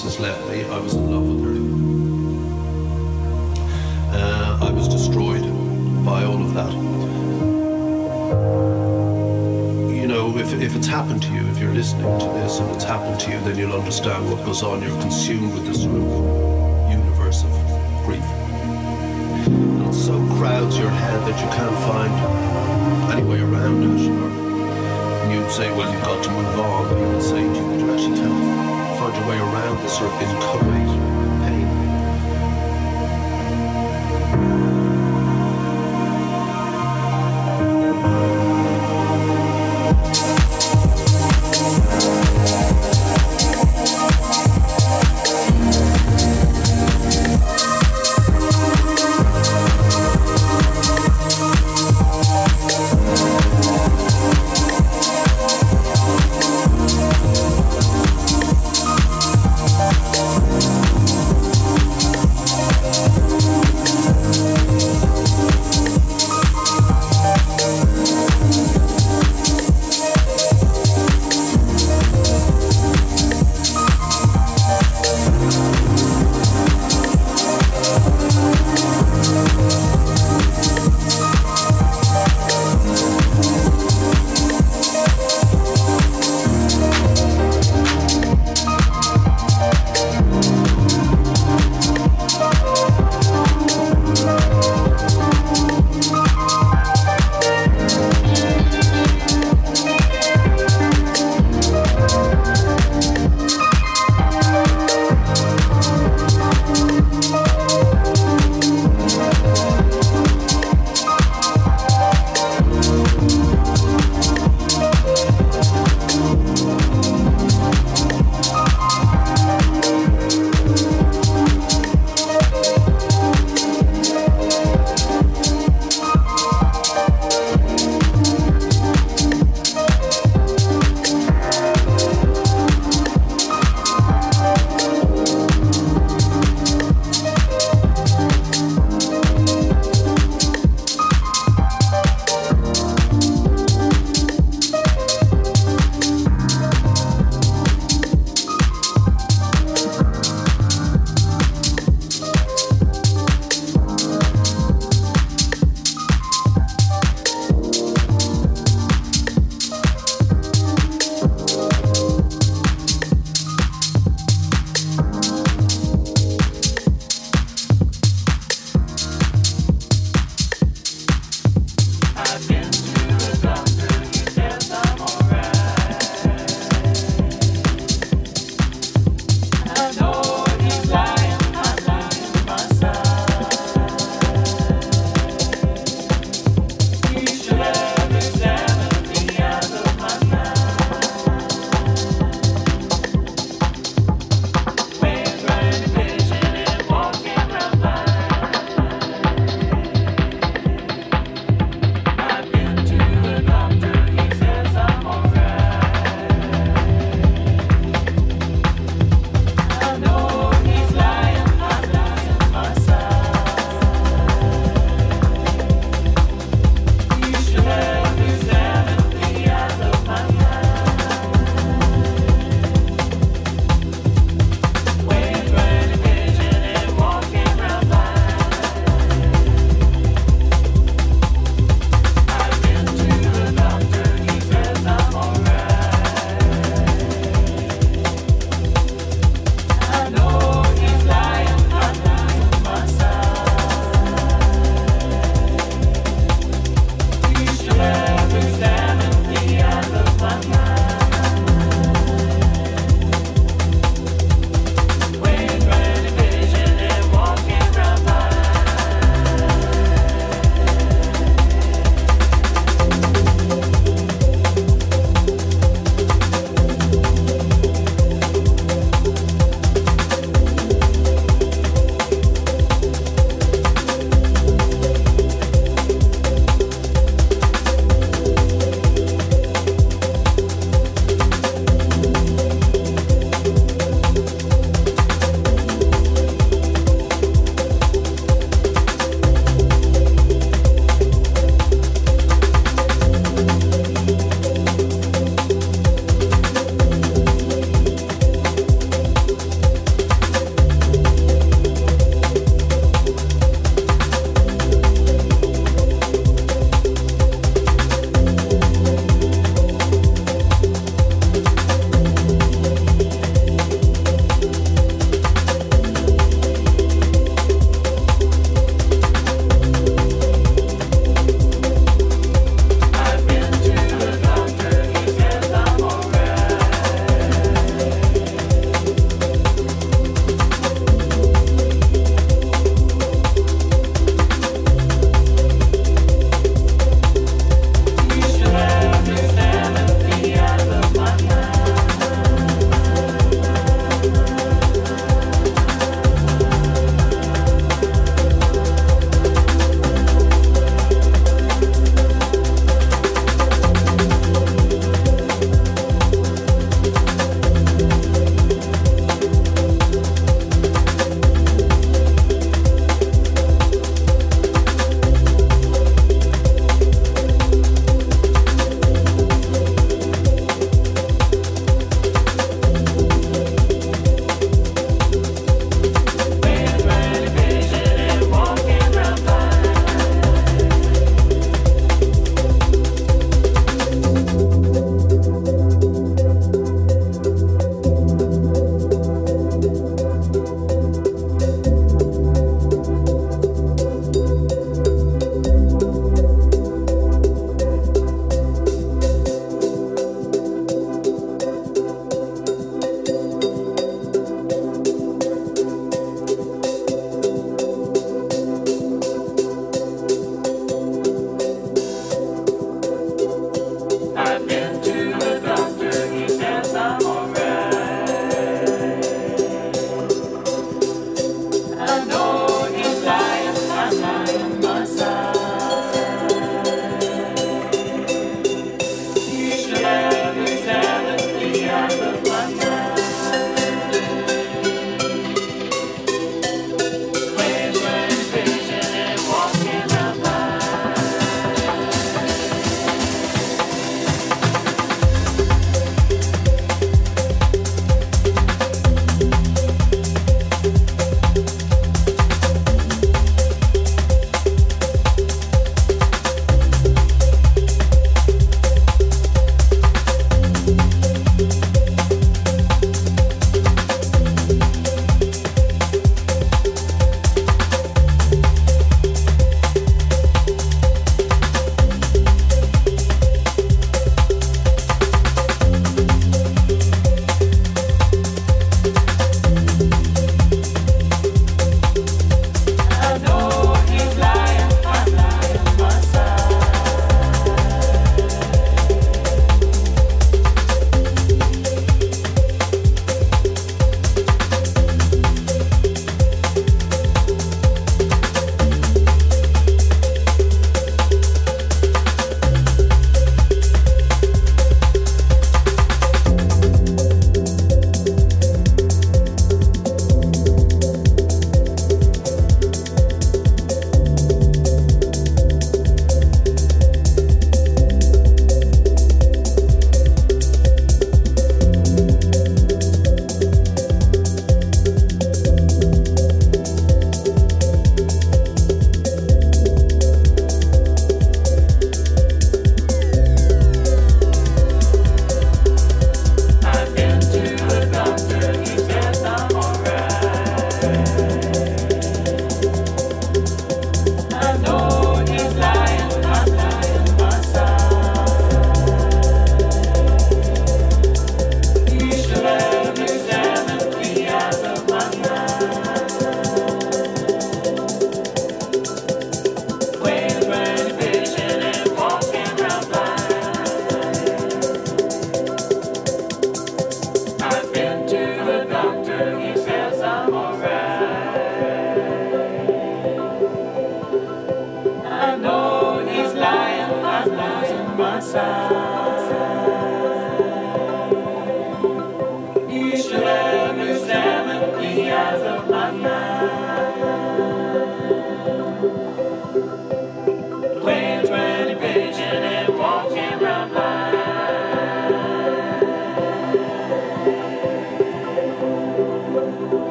Frances left me, I was in love with her. I was destroyed by all of that. You know, if it's happened to you, if you're listening to this and it's happened to you, then you'll understand what goes on. You're consumed with this sort of universe of grief. And it so crowds your head that you can't find any way around it. And you'd say, well, you've got to move on. But you would say, you actually can't find a way around this sort of inchoate pain.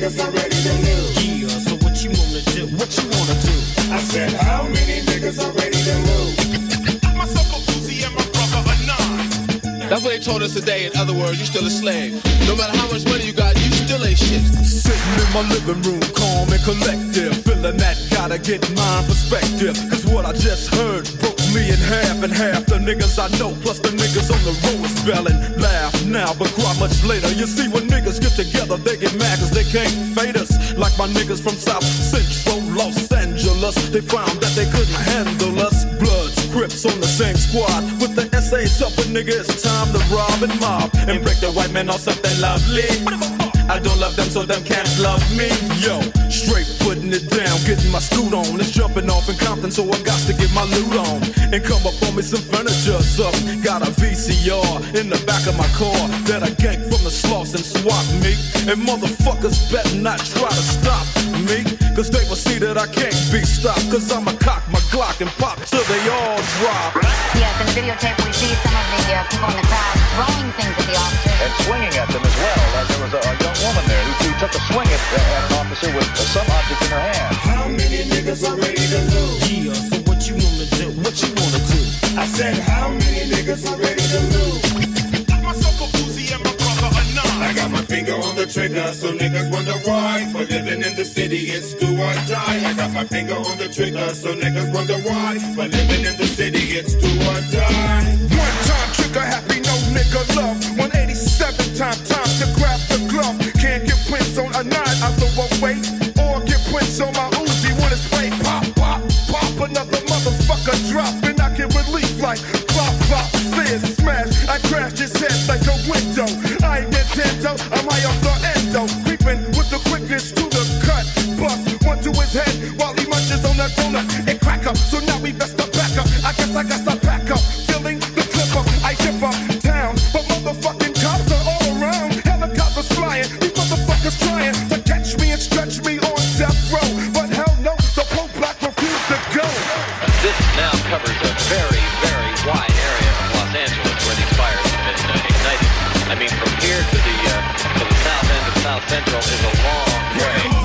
niggas already done knew. Yeah, so what you wanna do? What you wanna do? I said, how many niggas already done knew? I myself a Uzi and my brother a 9. That's what they told us today. In other words, you still a slave. No matter how much money you got, you still ain't shit. Sitting in my living room, calm and collective, feeling that gotta get my perspective. Cause what I just heard broke me in half, and half the niggas I know, plus the niggas on the road spelling. Laugh now, but cry much later. You see, when niggas get together, they get mad cause they can't fade us. Like my niggas from South Central Los Angeles, they found that they couldn't handle us. Bloods, Crips on the same squad, with the SAs up, a nigga, it's time to rob and mob, and break the white man off something lovely. I don't love them, so them cats love me. Yo, straight putting it down, getting my scoot on. It's jumping off in Compton, so I got to get my loot on. And come up on me some furniture or something. Got a VCR in the back of my car that I ganked from the sloths and swap me. And motherfuckers better not try to stop me, cause they will see that I can't be stopped. Cause I'ma cock my Glock and pop till they all drop. Yes, in the videotape we see some of the people in the crowd throwing things at the officers and swinging at them as well. There was a young woman there who took a swing at an officer with some object in her hand. How many niggas are ready to lose? Yeah, so what you wanna do? What you wanna do? I said, how many niggas are ready to lose? Got myself a Uzi and my brother a 9. I got my finger on the trigger, so niggas wonder why. For living in the city, it's do or die. I got my finger on the trigger, so niggas wonder why. For living in the city, it's do or die. One time trigger happy, no nigga love. 187 time to grab the glove. Can't get prints on a 9 out the way, or get prints on my Uzi when it's played. Pop, pop, pop, another motherfucker drop, and I can release like pop, pop, fizz, smash. I crashed his head like a window. I ain't Nintendo, I'm high off the endo, creeping with the quickness to the cut. Bust one to his head while he munches on a donut and crack up. So now we best to back up. I guess I got to back up, filling the clip up. I dip up town, but motherfucking cops are all around. Helicopters flying, these motherfuckers trying to catch me and stretch me on death row. But hell no, the whole block refused to go. This now covers a very, very wide area of Los Angeles where these fires have been ignited. I mean, from here to the south end of South Central is a long way.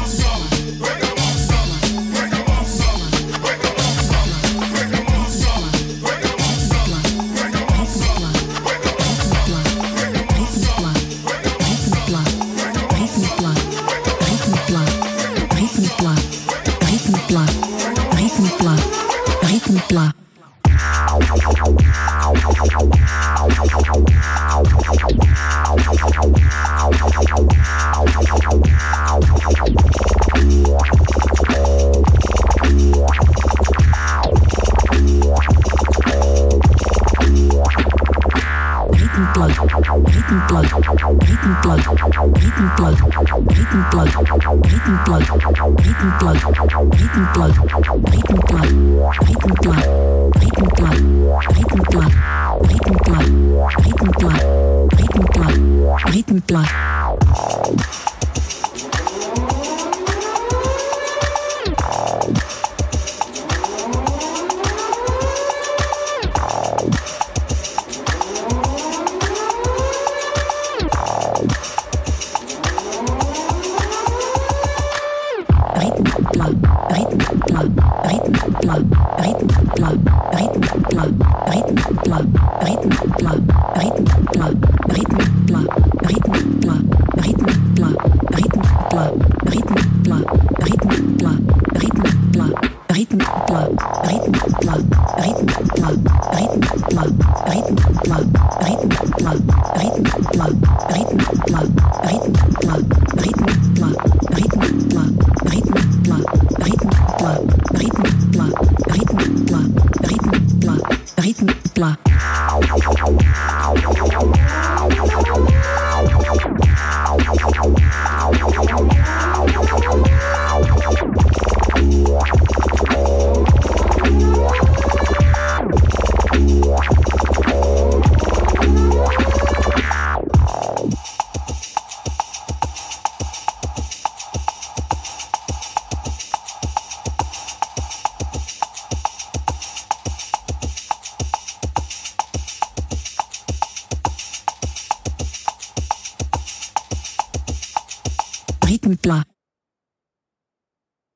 Blah.